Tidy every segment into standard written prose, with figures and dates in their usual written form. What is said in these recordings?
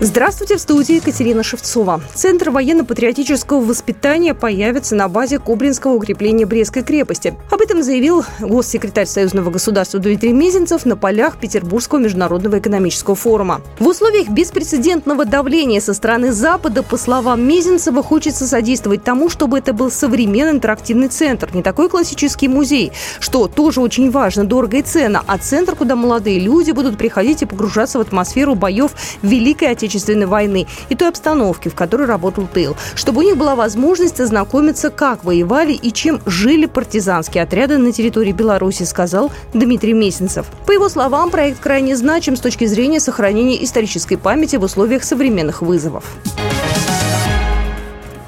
Здравствуйте, в студии Екатерина Шевцова. Центр военно-патриотического воспитания появится на базе Кобринского укрепления Брестской крепости. Об этом заявил госсекретарь союзного государства Дмитрий Мизинцев на полях Петербургского международного экономического форума. В условиях беспрецедентного давления со стороны Запада, по словам Мизинцева, хочется содействовать тому, чтобы это был современный интерактивный центр, не такой классический музей, что тоже очень важно, дорого и ценно, а центр, куда молодые люди будут приходить и погружаться в атмосферу боев Великой Отечественной войны и той обстановки, в которой работал Тейл, чтобы у них была возможность ознакомиться, как воевали и чем жили партизанские отряды на территории Беларуси, сказал Дмитрий Месенцев. По его словам, проект крайне значим с точки зрения сохранения исторической памяти в условиях современных вызовов.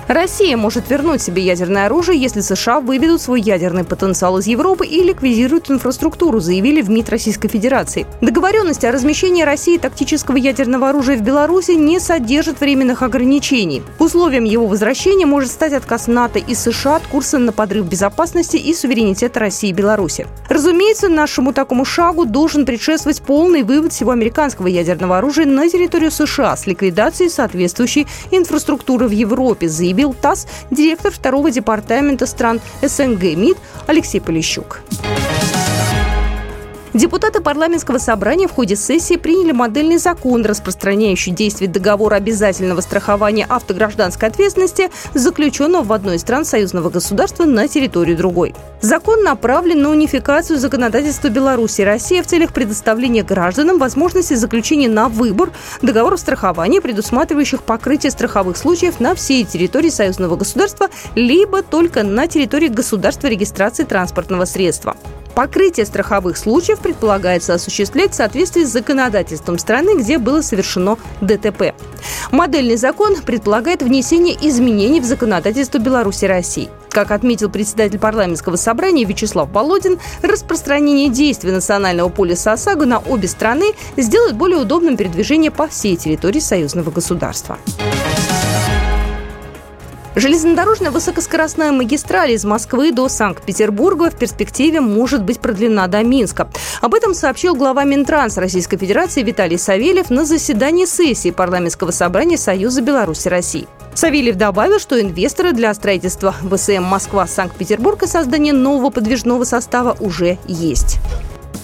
Россия может вернуть себе ядерное оружие, если США выведут свой ядерный потенциал из Европы и ликвидируют инфраструктуру, заявили в МИД Российской Федерации. Договоренность о размещении России тактического ядерного оружия в Беларуси не содержит временных ограничений. Условием его возвращения может стать отказ НАТО и США от курса на подрыв безопасности и суверенитета России и Беларуси. Разумеется, нашему такому шагу должен предшествовать полный вывод всего американского ядерного оружия на территорию США с ликвидацией соответствующей инфраструктуры в Европе, заявили ТАСС директор второго департамента стран СНГ МИД Алексей Полищук. Депутаты парламентского собрания в ходе сессии приняли модельный закон, распространяющий действие договора обязательного страхования автогражданской ответственности, заключенного в одной из стран союзного государства на территорию другой. Закон направлен на унификацию законодательства Беларуси и России в целях предоставления гражданам возможности заключения на выбор договоров страхования, предусматривающих покрытие страховых случаев на всей территории союзного государства, либо только на территории государства регистрации транспортного средства. Покрытие страховых случаев предполагается осуществлять в соответствии с законодательством страны, где было совершено ДТП. Модельный закон предполагает внесение изменений в законодательство Беларуси и России. Как отметил председатель парламентского собрания Вячеслав Володин, распространение действия национального полиса ОСАГО на обе страны сделает более удобным передвижение по всей территории союзного государства. Железнодорожная высокоскоростная магистраль из Москвы до Санкт-Петербурга в перспективе может быть продлена до Минска. Об этом сообщил глава Минтранса Российской Федерации Виталий Савельев на заседании сессии парламентского собрания Союза Беларуси и России. Савельев добавил, что инвесторы для строительства ВСМ Москва-Санкт-Петербург и создания нового подвижного состава уже есть.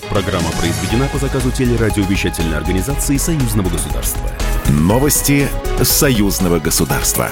Программа произведена по заказу телерадиовещательной организации Союзного государства. Новости Союзного государства.